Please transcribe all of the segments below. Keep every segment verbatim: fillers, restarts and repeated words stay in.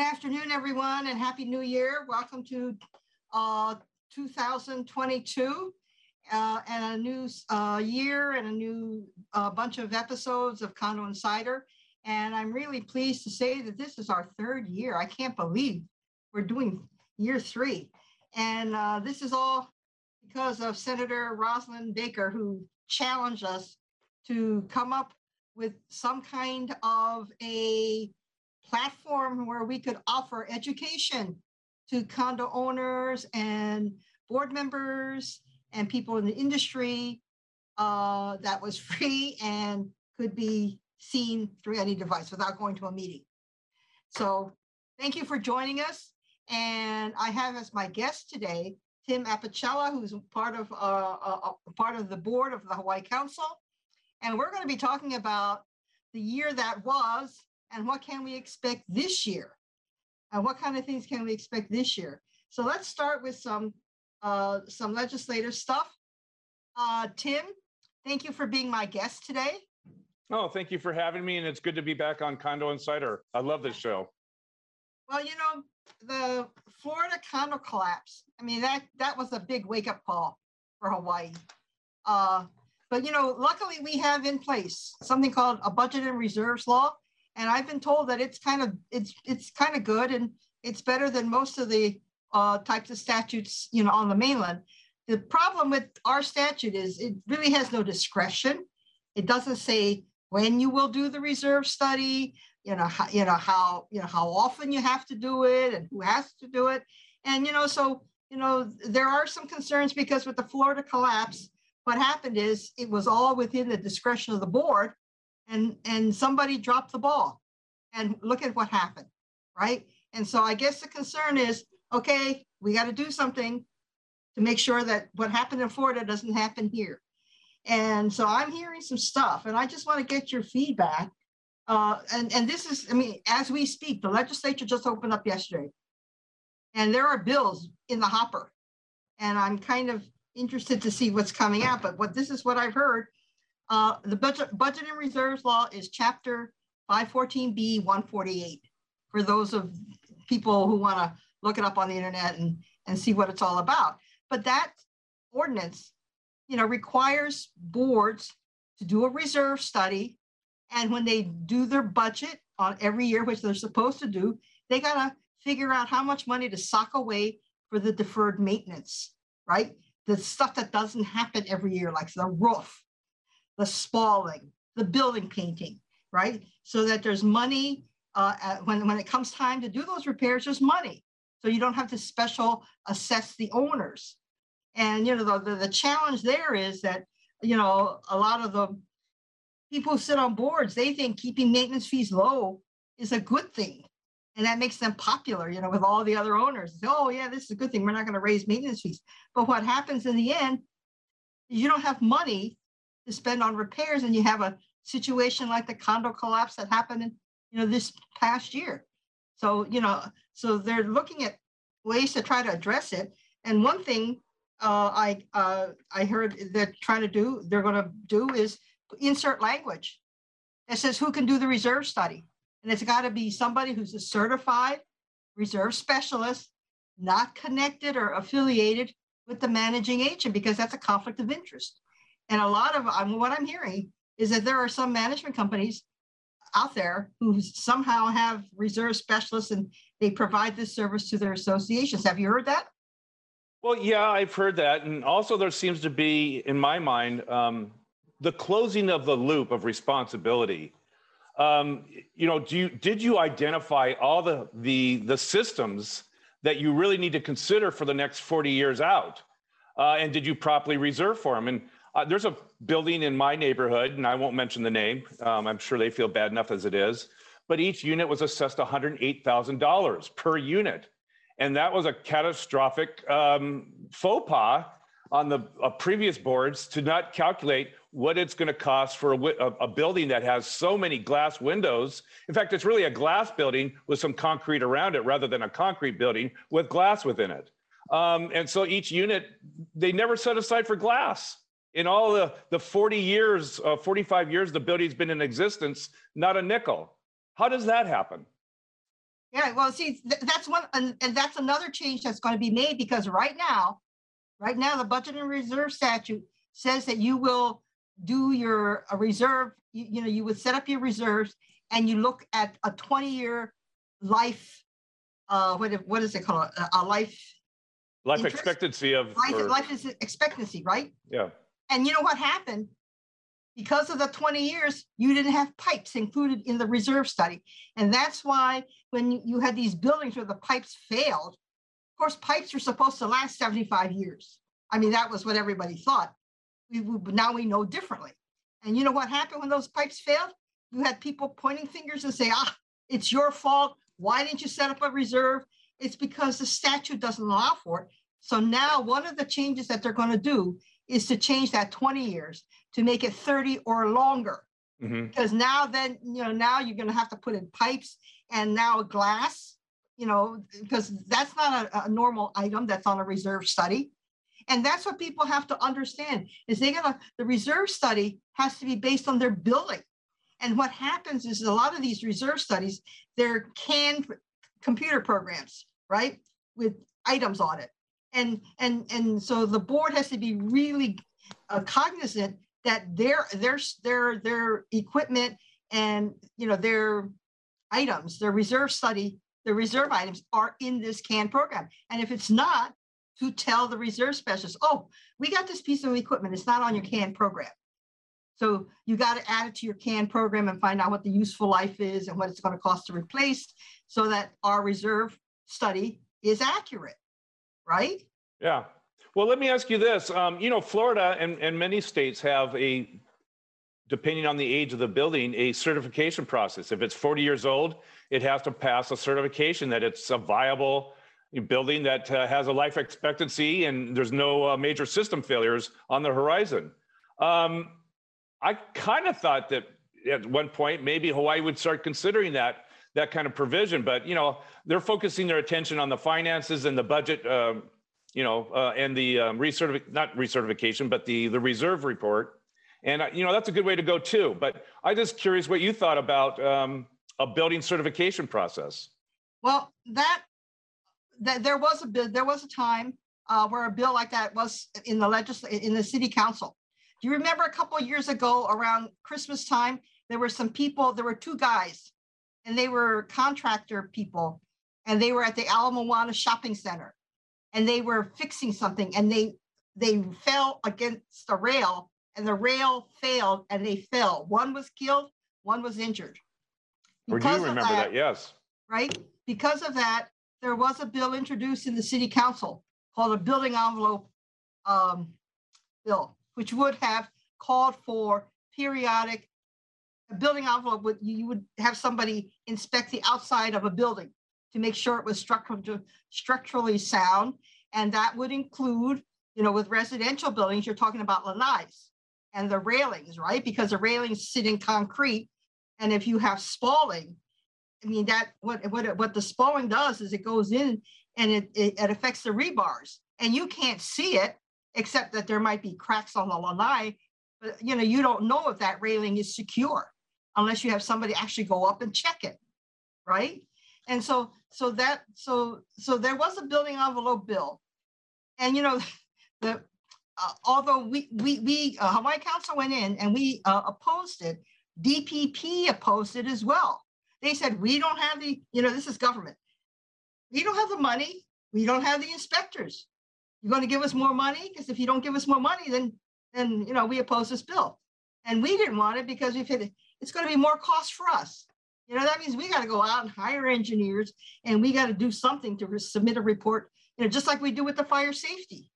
Good afternoon, everyone, and Happy New Year. Welcome to uh, two thousand twenty-two uh, and a new uh, year and a new uh, bunch of episodes of Condo Insider. And I'm really pleased to say that this is our third year. I can't believe we're doing year three. And uh, this is all because of Senator Rosalind Baker, who challenged us to come up with some kind of a platform where we could offer education to condo owners and board members and people in the industry uh, that was free and could be seen through any device without going to a meeting. So thank you for joining us. And I have as my guest today, Tim Apicella, who's part of, uh, uh, part of the board of the Hawaii Council. And we're going to be talking about the year that was and what can we expect this year? And what kind of things can we expect this year? So let's start with some, uh, some legislative stuff. Uh, Tim, thank you for being my guest today. Oh, thank you for having me. And it's good to be back on Condo Insider. I love this show. Well, you know, the Florida condo collapse, I mean, that, that was a big wake-up call for Hawaii. Uh, but, you know, luckily we have in place something called a budget and reserves law. And I've been told that it's kind of it's it's kind of good, and it's better than most of the uh, types of statutes, you know, on the mainland. The problem with our statute is it really has no discretion. It doesn't say when you will do the reserve study, you know, how, you know how you know how often you have to do it, and who has to do it, and you know, so you know, there are some concerns because with the Florida collapse, what happened is it was all within the discretion of the board. And, and somebody dropped the ball, and look at what happened, right? And so I guess the concern is, okay, we got to do something to make sure that what happened in Florida doesn't happen here. And so I'm hearing some stuff, and I just want to get your feedback. Uh, and, and this is, I mean, as we speak, the legislature just opened up yesterday, and there are bills in the hopper. And I'm kind of interested to see what's coming out, but what this is what I've heard. Uh, the budget, budget and reserves law is chapter five fourteen B one forty-eight for those of people who want to look it up on the internet and, and see what it's all about. But that ordinance, you know, requires boards to do a reserve study. And when they do their budget on every year, which they're supposed to do, they got to figure out how much money to sock away for the deferred maintenance, right? The stuff that doesn't happen every year, like the roof, the spalling, the building painting, right? So that there's money, uh, when, when it comes time to do those repairs, there's money. So you don't have to special assess the owners. And, you know, the, the, the challenge there is that, you know, a lot of the people who sit on boards, they think keeping maintenance fees low is a good thing. And that makes them popular, you know, with all the other owners. Oh, yeah, this is a good thing. We're not going to raise maintenance fees. But what happens in the end, you don't have money to spend on repairs, and you have a situation like the condo collapse that happened in, you know, this past year. So, you know, so they're looking at ways to try to address it. And one thing uh, I uh, I heard they're trying to do, they're going to do is insert language that says who can do the reserve study, and it's got to be somebody who's a certified reserve specialist, not connected or affiliated with the managing agent, because that's a conflict of interest. And a lot of um, what I'm hearing is that there are some management companies out there who somehow have reserve specialists, and they provide this service to their associations. Have you heard that? Well, yeah, I've heard that. And also there seems to be, in my mind, um, the closing of the loop of responsibility. Um, you know, do you, did you identify all the, the, the systems that you really need to consider for the next forty years out? Uh, and did you properly reserve for them? And Uh, there's a building in my neighborhood, and I won't mention the name. Um, I'm sure they feel bad enough as it is. But each unit was assessed one hundred eight thousand dollars per unit. And that was a catastrophic um, faux pas on the uh, previous boards to not calculate what it's going to cost for a, a, a building that has so many glass windows. In fact, it's really a glass building with some concrete around it rather than a concrete building with glass within it. Um, and so each unit, they never set aside for glass. In all the, the forty years, uh, forty-five years, the building's been in existence, not a nickel. How does that happen? Yeah, well, see, th that's one, and, and that's another change that's going to be made, because right now, right now, the budget and reserve statute says that you will do your a reserve, you, you know, you would set up your reserves and you look at a twenty year life, uh, what, what is it called? A, a life. Life interest? expectancy of. Life, or... life is expectancy, right? Yeah. And you know what happened? Because of the twenty years, you didn't have pipes included in the reserve study. And that's why when you had these buildings where the pipes failed, of course, pipes were supposed to last seventy-five years. I mean, that was what everybody thought. We, we, now we know differently. And you know what happened when those pipes failed? You had people pointing fingers and say, ah, it's your fault. Why didn't you set up a reserve? It's because the statute doesn't allow for it. So now one of the changes that they're going to do is to change that twenty years to make it thirty or longer. Mm-hmm. Because now then, you know, now you're going to have to put in pipes and now glass, you know, because that's not a, a normal item that's on a reserve study. And that's what people have to understand, is they gotta, the reserve study has to be based on their building. And what happens is a lot of these reserve studies, they're canned computer programs, right? With items on it. And, and, and so the board has to be really uh, cognizant that their, their, their, their equipment and, you know, their items, their reserve study, their reserve items are in this canned program. And if it's not, to tell the reserve specialist, oh, we got this piece of equipment, it's not on your canned program. So you got to add it to your canned program and find out what the useful life is and what it's going to cost to replace, so that our reserve study is accurate. Right? Yeah. Well, let me ask you this. Um, you know, Florida and, and many states have a, depending on the age of the building, a certification process. If it's forty years old, it has to pass a certification that it's a viable building that uh, has a life expectancy and there's no uh, major system failures on the horizon. Um, I kind of thought that at one point, maybe Hawaii would start considering that that kind of provision, but you know, they're focusing their attention on the finances and the budget, um, you know, uh, and the um, recertific not recertification, but the the reserve report, and uh, you know, that's a good way to go too. But I'm just curious what you thought about um, a building certification process. Well, that that there was a there was a time uh, where a bill like that was in the legislature, in the city council. Do you remember a couple of years ago around Christmas time? There were some people. There were two guys. And they were contractor people, and they were at the Ala Moana Shopping Center, and they were fixing something, and they they fell against a rail, and the rail failed, and they fell. One was killed, one was injured. Or do you remember that? Yes. Right? Because of that, there was a bill introduced in the city council called a building envelope um, bill, which would have called for periodic. A building envelope, would, you would have somebody inspect the outside of a building to make sure it was structur structurally sound. And that would include, you know, with residential buildings, you're talking about lanais and the railings, right? Because the railings sit in concrete. And if you have spalling, I mean, that what, what, what the spalling does is it goes in and it, it, it affects the rebars. And you can't see it, except that there might be cracks on the lanai. But, you know, you don't know if that railing is secure, unless you have somebody actually go up and check it, right? And so, so that, so, so there was a building envelope bill, and you know, the uh, although we we we uh, Hawaii Council went in and we uh, opposed it, D P P opposed it as well. They said we don't have the, you know, this is government. We don't have the money. We don't have the inspectors. You're going to give us more money, because if you don't give us more money, then then you know we oppose this bill, and we didn't want it because we figured it's going to be more cost for us. You know, that means we got to go out and hire engineers, and we got to do something to submit a report, you know, just like we do with the fire safety.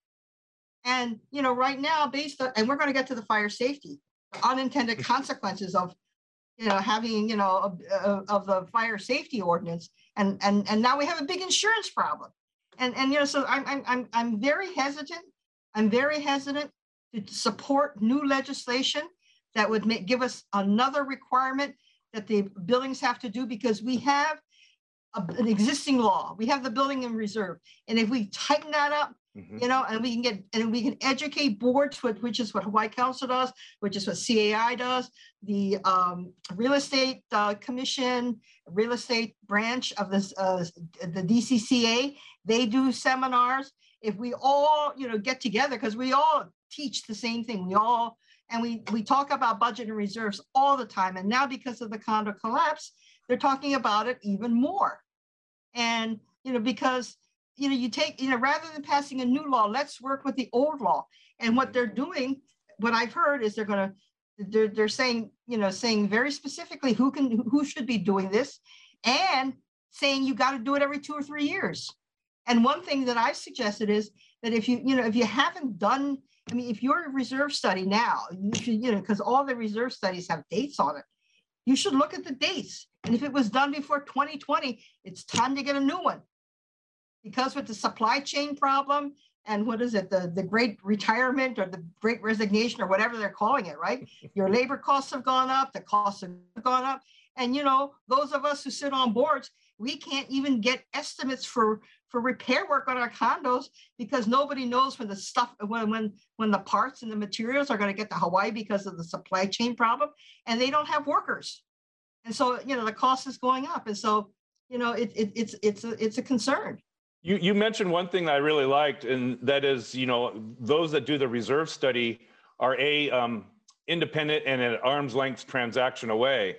And, you know, right now, based on, and we're going to get to the fire safety, the unintended consequences of, you know, having, you know, of, of the fire safety ordinance. And, and, and now we have a big insurance problem. And, and, you know, so I'm, I'm, I'm, I'm very hesitant. I'm very hesitant to support new legislation that would make, give us another requirement that the buildings have to do, because we have a, an existing law. We have the building in reserve. And if we tighten that up, Mm-hmm. You know, and we can get, and we can educate boards, which is what Hawaii Council does, which is what C A I does, the um, Real Estate uh, Commission, Real Estate branch of this, uh, the D C C A, they do seminars. If we all, you know, get together, because we all teach the same thing, we all, and we, we talk about budget and reserves all the time. And now because of the condo collapse, they're talking about it even more. And, you know, because you know, you take, you know, rather than passing a new law, let's work with the old law. And what they're doing, what I've heard is they're going to, they're, they're saying, you know, saying very specifically who can, who should be doing this, and saying you got to do it every two or three years. And one thing that I suggested is that if you, you know, if you haven't done, I mean, if you're a reserve study now, you should, you know, because all the reserve studies have dates on it, you should look at the dates. And if it was done before twenty twenty, it's time to get a new one. Because with the supply chain problem and what is it, the, the great retirement or the great resignation or whatever they're calling it, right? Your labor costs have gone up, the costs have gone up. And, you know, those of us who sit on boards, we can't even get estimates for, for repair work on our condos because nobody knows when the stuff, when, when, when the parts and the materials are going to get to Hawaii because of the supply chain problem, and they don't have workers. And so, you know, the cost is going up. And so, you know, it, it, it's, it's, a, it's a concern. You, you mentioned one thing that I really liked, and that is, you know, those that do the reserve study are a um, independent and an arm's length transaction away.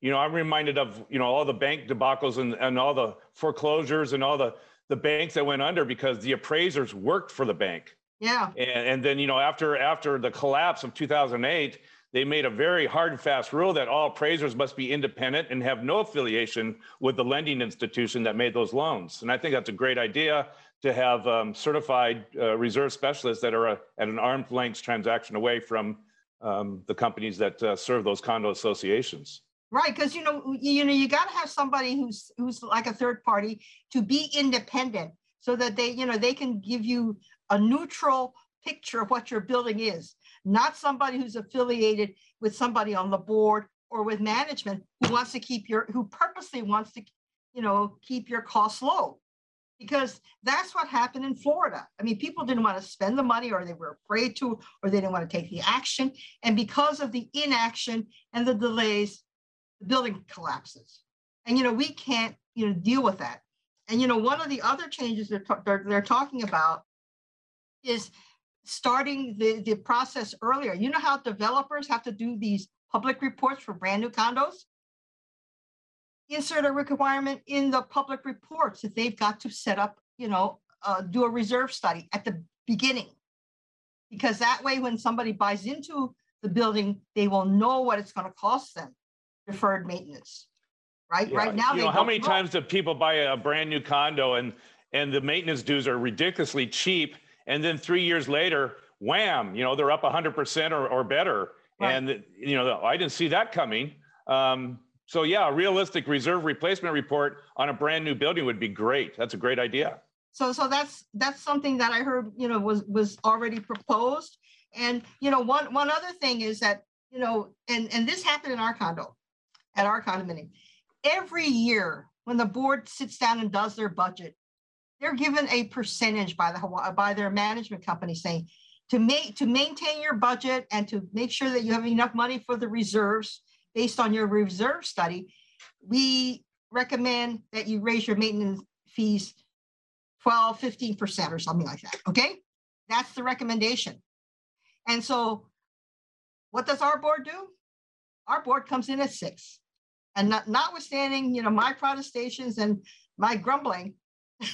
You know, I'm reminded of, you know, all the bank debacles and, and all the foreclosures and all the, the banks that went under because the appraisers worked for the bank. Yeah. And, and then, you know, after, after the collapse of two thousand eight, they made a very hard and fast rule that all appraisers must be independent and have no affiliation with the lending institution that made those loans. And I think that's a great idea to have um, certified uh, reserve specialists that are a, at an arm's length transaction away from um, the companies that uh, serve those condo associations. Right, because you know, you know, you got to have somebody who's who's like a third party to be independent, so that they, you know, they can give you a neutral picture of what your building is. Not somebody who's affiliated with somebody on the board or with management who wants to keep your, who purposely wants to, you know, keep your costs low, because that's what happened in Florida. I mean, people didn't want to spend the money, or they were afraid to, or they didn't want to take the action. And because of the inaction and the delays, the building collapses. And, you know, we can't, you know, deal with that. And, you know, one of the other changes they're, they're, they're talking about is starting the, the process earlier. You know how developers have to do these public reports for brand new condos? Insert a requirement in the public reports that they've got to set up, you know, uh, do a reserve study at the beginning. Because that way, when somebody buys into the building, they will know what it's going to cost them, deferred maintenance, right? Yeah. Right now, you know, how many times do people buy a brand new condo and, and the maintenance dues are ridiculously cheap? And then three years later, wham, you know, they're up one hundred percent or, or better. Right. And, you know, I didn't see that coming. Um, so, yeah, a realistic reserve replacement report on a brand new building would be great. That's a great idea. So so that's that's something that I heard, you know, was was already proposed. And, you know, one, one other thing is that, you know, and, and this happened in our condo, at our condominium. Every year when the board sits down and does their budget, they're given a percentage by the by their management company saying to make to maintain your budget and to make sure that you have enough money for the reserves based on your reserve study. We recommend that you raise your maintenance fees twelve, fifteen percent or something like that. Okay, that's the recommendation. And so, what does our board do? Our board comes in at six, and not, notwithstanding you know my protestations and my grumbling,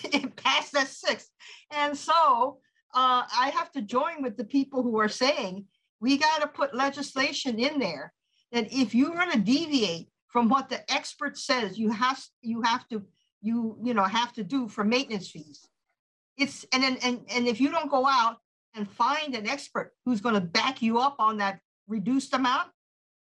it passed at six. And so uh, I have to join with the people who are saying, we got to put legislation in there that if you're going to deviate from what the expert says, you have, you have to, you, you know, have to do for maintenance fees. It's, and then, and, and if you don't go out and find an expert who's going to back you up on that reduced amount,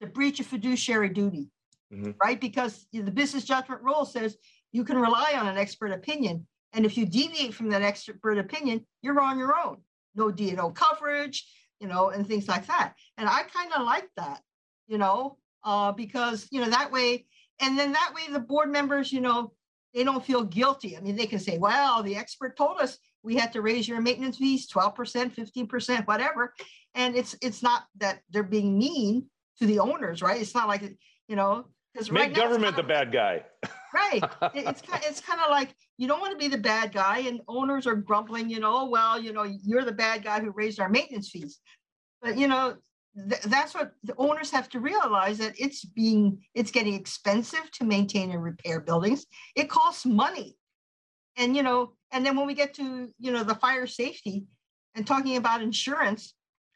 the breach of fiduciary duty, mm-hmm. right? Because the business judgment rule says, you can rely on an expert opinion. And if you deviate from that expert opinion, you're on your own. No D and O coverage, you know, and things like that. And I kind of like that, you know, uh, because, you know, that way, and then that way the board members, you know, they don't feel guilty. I mean, they can say, well, the expert told us we had to raise your maintenance fees twelve percent, fifteen percent, whatever. And it's it's not that they're being mean to the owners, right? It's not like, you know, because right now government the bad guy. Right. It's kind of, it's kind of like you don't want to be the bad guy, and owners are grumbling, you know, well, you know, you're the bad guy who raised our maintenance fees. But, you know, th- that's what the owners have to realize, that it's being it's getting expensive to maintain and repair buildings. It costs money. And, you know, and then when we get to, you know, the fire safety and talking about insurance,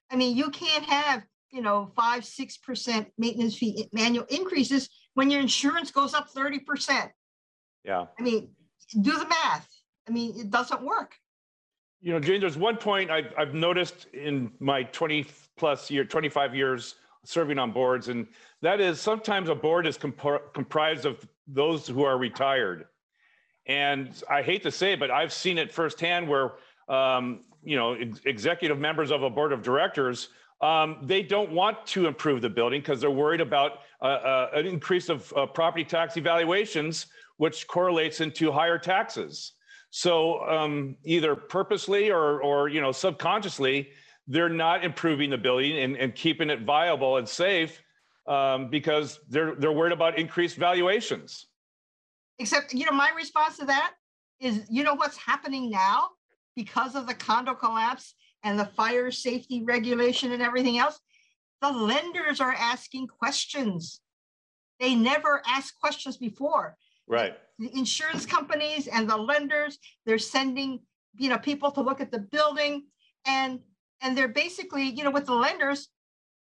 I mean, you can't have, you know, five, six percent maintenance fee annual increases when your insurance goes up thirty percent. Yeah. I mean, do the math. I mean, it doesn't work. You know, Jane, there's one point I've, I've noticed in my twenty plus year, twenty-five years serving on boards, and that is sometimes a board is comp- comprised of those who are retired. And I hate to say it, but I've seen it firsthand where, um, you know, ex- executive members of a board of directors, Um, they don't want to improve the building because they're worried about uh, uh, an increase of uh, property tax evaluations, which correlates into higher taxes. So um, either purposely or, or you know, subconsciously, they're not improving the building and, and keeping it viable and safe um, because they're they're worried about increased valuations. Except, you know, my response to that is, you know, what's happening now because of the condo collapse and the fire safety regulation and everything else, the lenders are asking questions. They never asked questions before. Right. The insurance companies and the lenders, they're sending, you know, people to look at the building, and and they're basically, you know, with the lenders,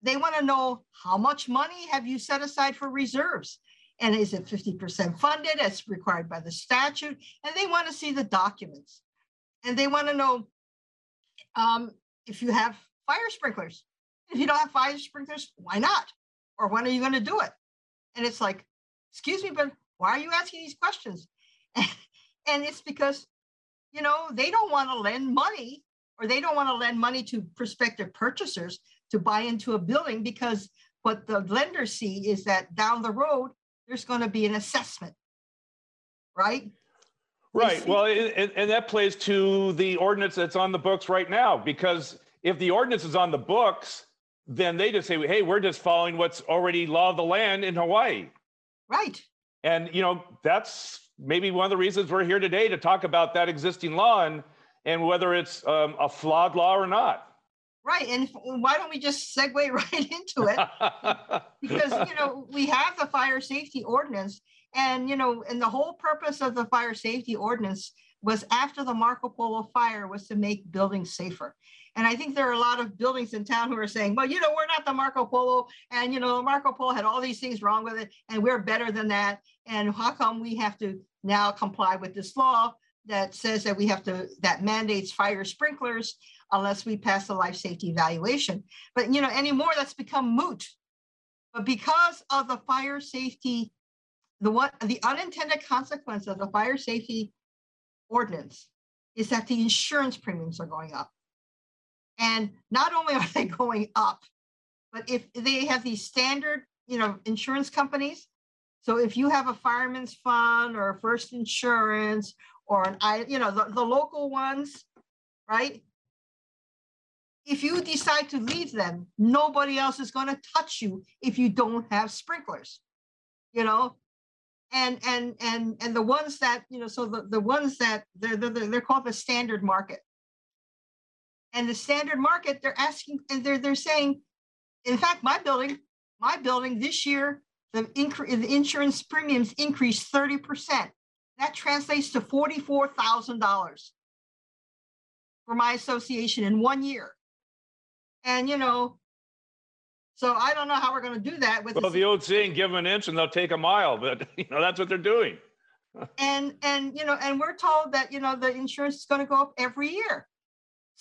they want to know how much money have you set aside for reserves? And is it fifty percent funded as required by the statute? And they want to see the documents. And they want to know, Um, if you have fire sprinklers. If you don't have fire sprinklers, why not? Or when are you going to do it? And it's like, excuse me, but why are you asking these questions? And, and it's because, you know, they don't want to lend money, or they don't want to lend money to prospective purchasers to buy into a building, because what the lenders see is that down the road, there's going to be an assessment, right? Right. Well, and, and that plays to the ordinance that's on the books right now, because if the ordinance is on the books, then they just say, hey, we're just following what's already law of the land in Hawaii. Right. And, you know, that's maybe one of the reasons we're here today, to talk about that existing law and, and whether it's um, a flawed law or not. Right. And why don't we just segue right into it? Because, you know, we have the fire safety ordinance. And, you know, and the whole purpose of the fire safety ordinance was, after the Marco Polo fire, was to make buildings safer. And I think there are a lot of buildings in town who are saying, well, you know, we're not the Marco Polo. And, you know, Marco Polo had all these things wrong with it, and we're better than that. And how come we have to now comply with this law that says that we have to, that mandates fire sprinklers unless we pass a life safety evaluation? But, you know, anymore, that's become moot. But because of the fire safety The one, the unintended consequence of the fire safety ordinance is that the insurance premiums are going up. And not only are they going up, but if they have these standard, you know, insurance companies. So if you have a fireman's fund or a first insurance or an, I, you know, the, the local ones, right? If you decide to leave them, nobody else is going to touch you if you don't have sprinklers, you know? And and and and the ones that, you know, so the, the ones that they're, they're they're called the standard market. And the standard market, they're asking, and they're they're saying, in fact, my building, my building this year, the incre- the insurance premiums increased thirty percent. That translates to forty-four thousand dollars for my association in one year. And you know, so I don't know how we're going to do that. With well, the old saying, give them an inch and they'll take a mile, but you know, that's what they're doing. And, and, you know, and we're told that, you know, the insurance is going to go up every year,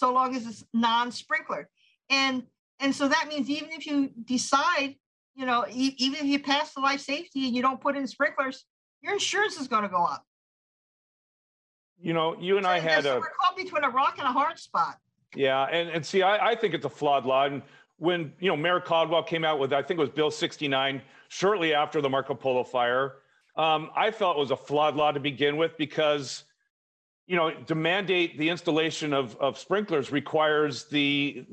so long as it's non-sprinkler. And, and so that means even if you decide, you know, e- even if you pass the life safety and you don't put in sprinklers, your insurance is going to go up. You know, you and so I had a... We're caught between a rock and a hard spot. Yeah. And, and see, I, I think it's a flawed law. And, when, you know, Mayor Caldwell came out with, I think it was Bill sixty-nine, shortly after the Marco Polo fire, um, I felt it was a flawed law to begin with, because you know, to mandate the installation of, of sprinklers requires the,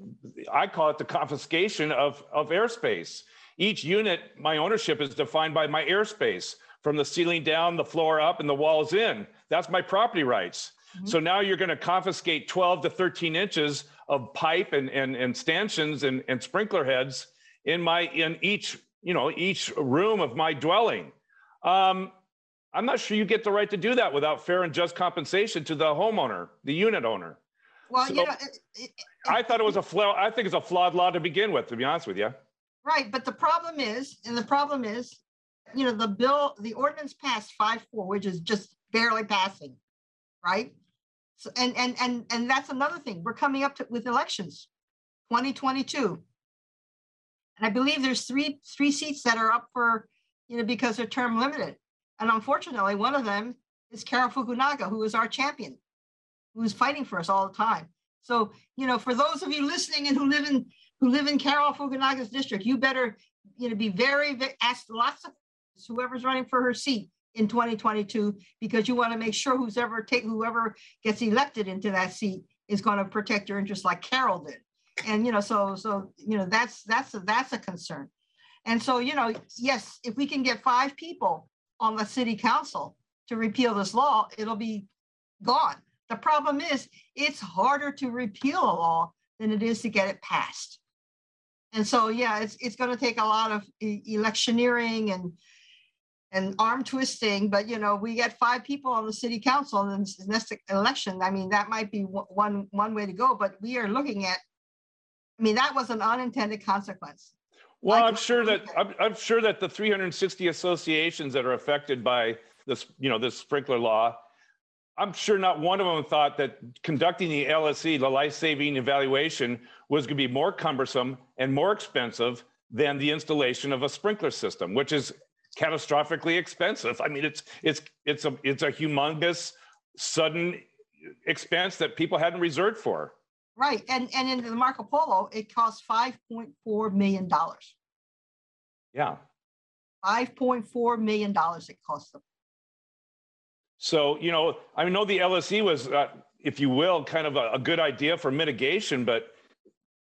I call it the confiscation of, of airspace. Each unit, my ownership is defined by my airspace, from the ceiling down, the floor up, and the walls in. That's my property rights. Mm-hmm. So now you're gonna confiscate twelve to thirteen inches of pipe and, and, and stanchions and, and sprinkler heads in my, in each, you know, each room of my dwelling. Um, I'm not sure you get the right to do that without fair and just compensation to the homeowner, the unit owner. Well, so, you know, it, it, I thought it was a flaw. I think it's a flawed law to begin with, to be honest with you. Right, but the problem is, and the problem is, you know, the bill, the ordinance passed five four, which is just barely passing, right? So, and and and and that's another thing. We're coming up to, with elections, twenty twenty-two, and I believe there's three three seats that are up for, you know, because they're term limited. And unfortunately, one of them is Carol Fukunaga, who is our champion, who's fighting for us all the time. So, you know, for those of you listening and who live in who live in Carol Fukunaga's district, you better, you know, be very, very ask lots of whoever's running for her seat in twenty twenty-two, because you want to make sure who's ever take whoever gets elected into that seat is going to protect your interests like Carol did. And you know, so so you know, that's that's a, that's a concern. And so, you know, yes, if we can get five people on the city council to repeal this law, it'll be gone. The problem is, it's harder to repeal a law than it is to get it passed. And so, yeah, it's it's going to take a lot of electioneering and and arm twisting. But you know, we get five people on the city council in the next election. I mean, that might be one one way to go. But we are looking at, I mean, that was an unintended consequence. Well, I'm sure that I'm, I'm sure that the three hundred sixty associations that are affected by this, you know, this sprinkler law, I'm sure not one of them thought that conducting the L S E, the life-saving evaluation, was going to be more cumbersome and more expensive than the installation of a sprinkler system, which is catastrophically expensive. I mean, it's it's it's a it's a humongous sudden expense that people hadn't reserved for. Right, and and in the Marco Polo, it cost five point four million dollars. Yeah. five point four million dollars it cost them. So, you know, I know the L S E was, uh, if you will, kind of a, a good idea for mitigation, but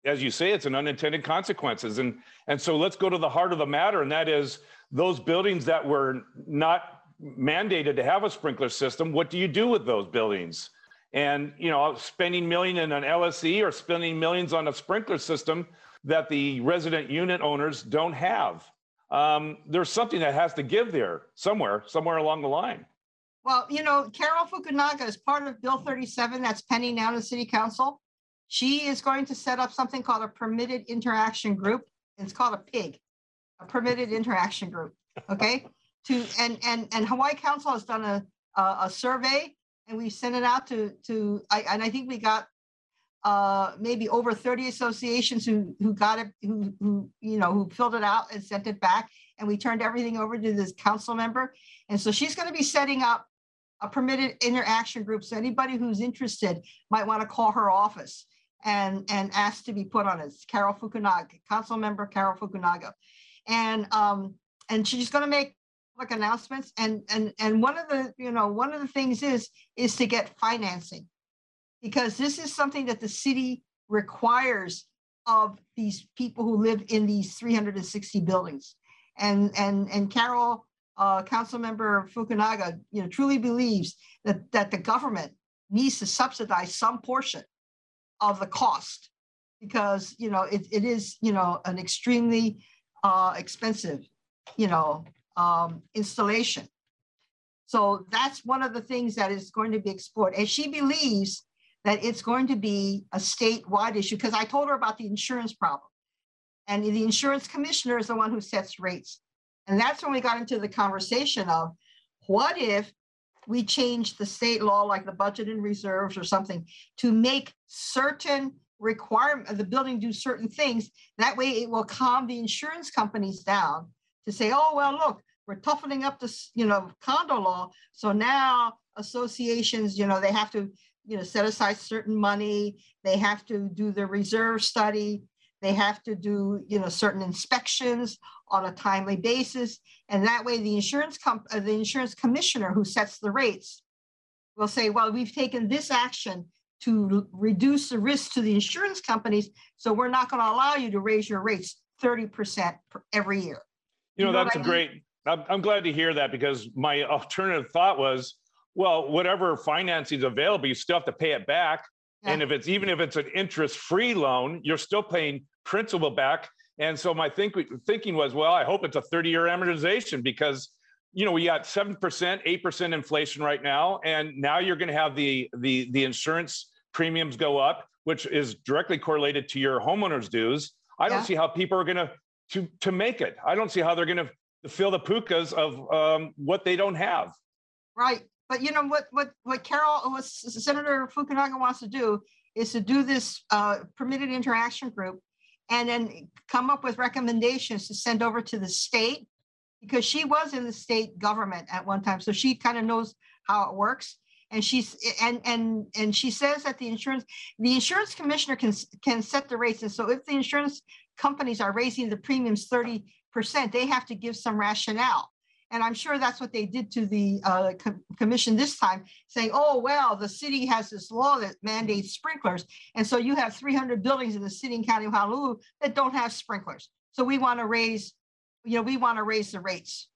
as you say, it's an unintended consequences. And, and so let's go to the heart of the matter, and that is those buildings that were not mandated to have a sprinkler system, what do you do with those buildings? And, you know, spending millions in an L S E or spending millions on a sprinkler system that the resident unit owners don't have. Um, there's something that has to give there somewhere, somewhere along the line. Well, you know, Carol Fukunaga is part of Bill thirty-seven that's pending now in the city council. She is going to set up something called a permitted interaction group. It's called a PIG, a permitted interaction group, okay? to and, and, and Hawaii Council has done a, a, a survey, and we sent it out to, to I, and I think we got uh, maybe over thirty associations who who got it, who, who, you know, who filled it out and sent it back. And we turned everything over to this council member. And so she's going to be setting up a permitted interaction group. So anybody who's interested might want to call her office and, and ask to be put on it. It's Carol Fukunaga, council member Carol Fukunaga. And, um, and she's going to make public announcements, and and and one of the you know one of the things is is to get financing, because this is something that the city requires of these people who live in these three hundred sixty buildings. And and and Carol, uh, Councilmember Fukunaga, you know, truly believes that that the government needs to subsidize some portion of the cost, because you know it it is you know an extremely uh, expensive you know. Um, installation. So that's one of the things that is going to be explored. And she believes that it's going to be a statewide issue, because I told her about the insurance problem. And the insurance commissioner is the one who sets rates. And that's when we got into the conversation of, what if we change the state law, like the budget and reserves or something, to make certain requirements of the building do certain things. That way it will calm the insurance companies down to say, oh, well, look, we're toughening up this, you know, condo law. So now associations, you know, they have to, you know, set aside certain money. They have to do the reserve study. They have to do, you know, certain inspections on a timely basis. And that way the insurance, com- uh, the insurance commissioner who sets the rates will say, well, we've taken this action to reduce the risk to the insurance companies, so we're not going to allow you to raise your rates thirty percent every year. You know, you know that's a great, I'm, I'm glad to hear that, because my alternative thought was, well, whatever financing is available, you still have to pay it back. Yeah. And if it's, even if it's an interest-free loan, you're still paying principal back. And so my think, thinking was, well, I hope it's a thirty-year amortization, because, you know, we got seven percent, eight percent inflation right now. And now you're going to have the, the, the insurance premiums go up, which is directly correlated to your homeowner's dues. I yeah. don't see how people are going to to to make it. I don't see how they're going to fill the pukas of um, what they don't have. Right. But, you know, what what what Carol, what Senator Fukunaga wants to do is to do this uh, permitted interaction group, and then come up with recommendations to send over to the state, because she was in the state government at one time, so she kind of knows how it works. And she's and and and she says that the insurance the insurance commissioner can can set the rates. And so if the insurance companies are raising the premiums thirty percent, they have to give some rationale. And I'm sure that's what they did to the uh, co commission this time, saying, oh, well, the city has this law that mandates sprinklers. And so you have three hundred buildings in the city and county of Honolulu that don't have sprinklers. So we want to raise, you know, we want to raise the rates.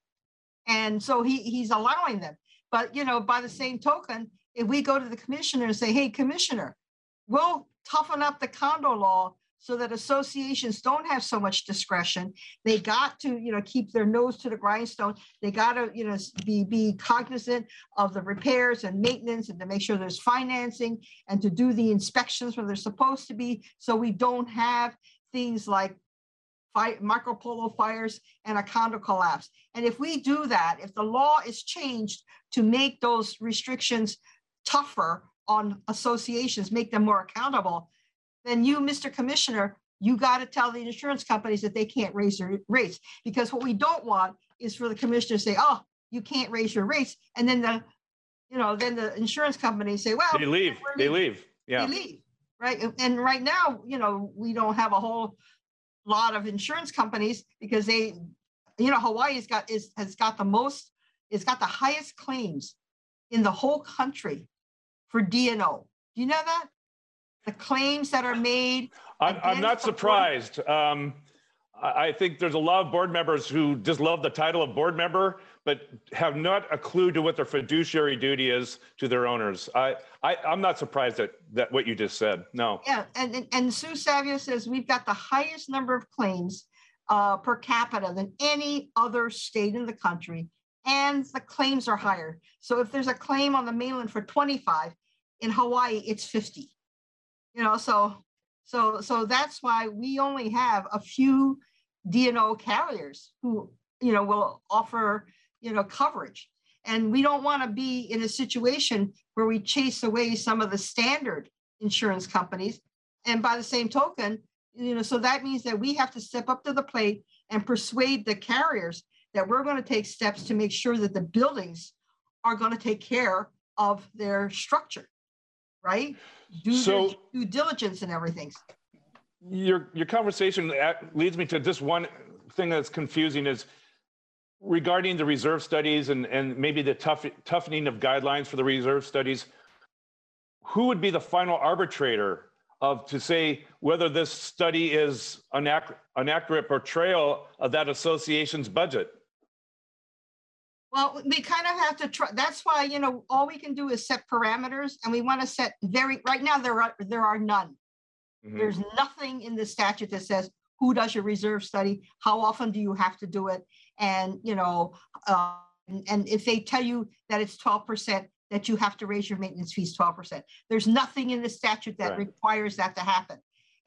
And so he he's allowing them. But, you know, by the same token, if we go to the commissioner and say, hey, commissioner, we'll toughen up the condo law so that associations don't have so much discretion. They got to, you know, keep their nose to the grindstone. They got to, you know, be, be cognizant of the repairs and maintenance, and to make sure there's financing, and to do the inspections where they're supposed to be, so we don't have things like fire, Marco Polo fires and a condo collapse. And if we do that, if the law is changed to make those restrictions tougher on associations, make them more accountable, then you, Mister Commissioner, you got to tell the insurance companies that they can't raise their rates, because what we don't want is for the commissioner to say, oh, you can't raise your rates. And then the, you know, then the insurance companies say, well, they leave, they leave. Yeah, they leave. Right. And right now, you know, we don't have a whole lot of insurance companies, because they, you know, Hawaii's got is has got the most, it's got the highest claims in the whole country for D and O. Do you know that? The claims that are made. I'm, I'm not surprised. Um, I think there's a lot of board members who just love the title of board member, but have not a clue to what their fiduciary duty is to their owners. I, I, I'm not surprised at that, what you just said. No. Yeah, and, and, and Sue Savio says we've got the highest number of claims uh, per capita than any other state in the country, and the claims are higher. So if there's a claim on the mainland for twenty-five, in Hawaii it's fifty. You know, so, so, so that's why we only have a few D and O carriers who, you know, will offer, you know, coverage. And we don't want to be in a situation where we chase away some of the standard insurance companies. And by the same token, you know, so that means that we have to step up to the plate and persuade the carriers that we're going to take steps to make sure that the buildings are going to take care of their structure. Right? Do so, due diligence and everything. Your your conversation leads me to this one thing that's confusing, is regarding the reserve studies and, and maybe the tough, toughening of guidelines for the reserve studies. Who would be the final arbitrator of to say whether this study is an, ac an accurate portrayal of that association's budget? Well, we kind of have to try. That's why, you know, all we can do is set parameters, and we want to set very, right now there are, there are none. Mm-hmm. There's nothing in the statute that says, who does your reserve study? How often do you have to do it? And, you know, uh, and, and if they tell you that it's twelve percent, that you have to raise your maintenance fees twelve percent. There's nothing in the statute that right. requires that to happen.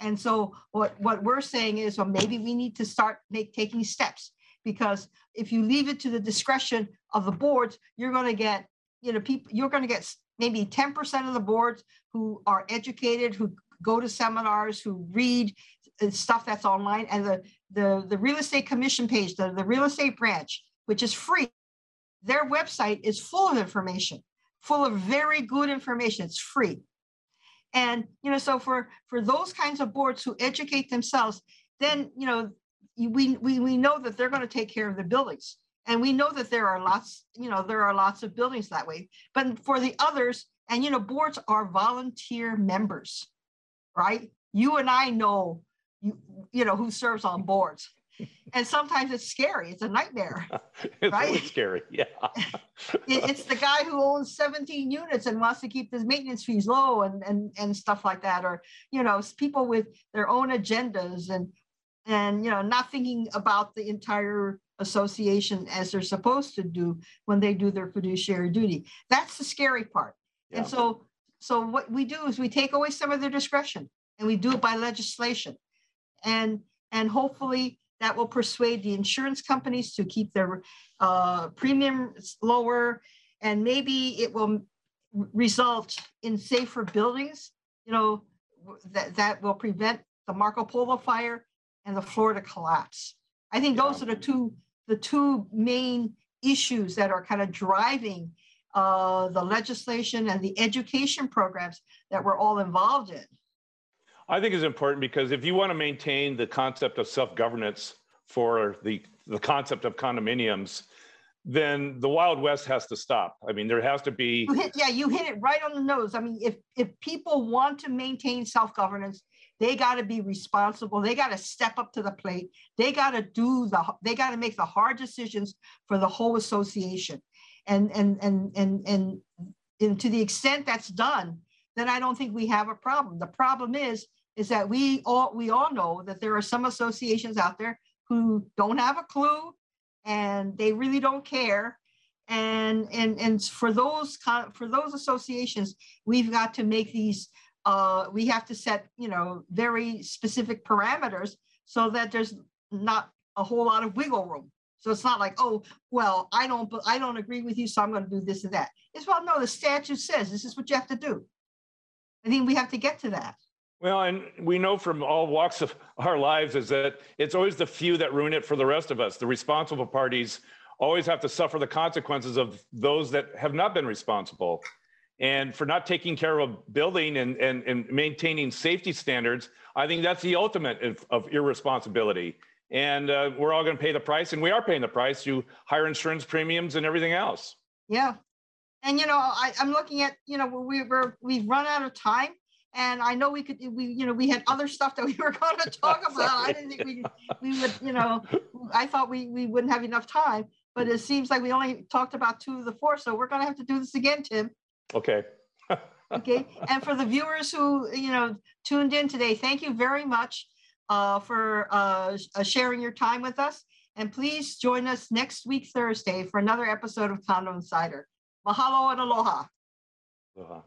And so what, what we're saying is, well, maybe we need to start make, taking steps. Because if you leave it to the discretion of the boards, you're going to get, you know, people, you're going to get maybe ten percent of the boards who are educated, who go to seminars, who read stuff that's online. And the, the, the real estate commission page, the, the real estate branch, which is free, their website is full of information, full of very good information. It's free. And, you know, so for, for those kinds of boards who educate themselves, then, you know, We, we, we know that they're going to take care of the buildings. And we know that there are lots, you know, there are lots of buildings that way. But for the others, and, you know, boards are volunteer members, right? You and I know, you, you know, who serves on boards. And sometimes it's scary. It's a nightmare. It's right? really scary. Yeah. it, it's the guy who owns seventeen units and wants to keep his maintenance fees low and, and, and stuff like that. Or, you know, people with their own agendas and, and, you know, not thinking about the entire association as they're supposed to do when they do their fiduciary duty. That's the scary part. Yeah. And so, so what we do is we take away some of their discretion, and we do it by legislation. And, and hopefully, that will persuade the insurance companies to keep their uh, premiums lower, and maybe it will result in safer buildings. You know, that, that will prevent the Marco Polo fire and the Florida collapse. I think yeah. those are the two the two main issues that are kind of driving uh, the legislation and the education programs that we're all involved in. I think it's important because if you want to maintain the concept of self-governance for the, the concept of condominiums, then the Wild West has to stop. I mean, there has to be... You hit, yeah, you hit it right on the nose. I mean, if, if people want to maintain self-governance, they got to be responsible. They got to step up to the plate. They got to do the... They got to make the hard decisions for the whole association. And, and, and, and, and, and to the extent that's done, then I don't think we have a problem. The problem is is that we all we all know that there are some associations out there who don't have a clue, and they really don't care. And and and for those for those associations, we've got to make these. Uh, we have to set you know very specific parameters so that there's not a whole lot of wiggle room. So it's not like, oh, well, I don't I don't agree with you, so I'm going to do this and that. It's well, no, the statute says this is what you have to do. I think we have to get to that. Well, and we know from all walks of our lives is that it's always the few that ruin it for the rest of us. The responsible parties always have to suffer the consequences of those that have not been responsible. And for not taking care of building and, and, and maintaining safety standards, I think that's the ultimate of, of irresponsibility. And uh, we're all going to pay the price, and we are paying the price through higher insurance premiums and everything else. Yeah. And, you know, I, I'm looking at, you know, we were, we've run out of time, and I know we could, we, you know, we had other stuff that we were going to talk about. I didn't think we, we would, you know, I thought we, we wouldn't have enough time, but it seems like we only talked about two of the four. So we're going to have to do this again, Tim. Okay. Okay. And for the viewers who, you know, tuned in today, thank you very much uh, for uh, sharing your time with us. And please join us next week, Thursday, for another episode of Condo Insider. Mahalo and aloha. Aloha.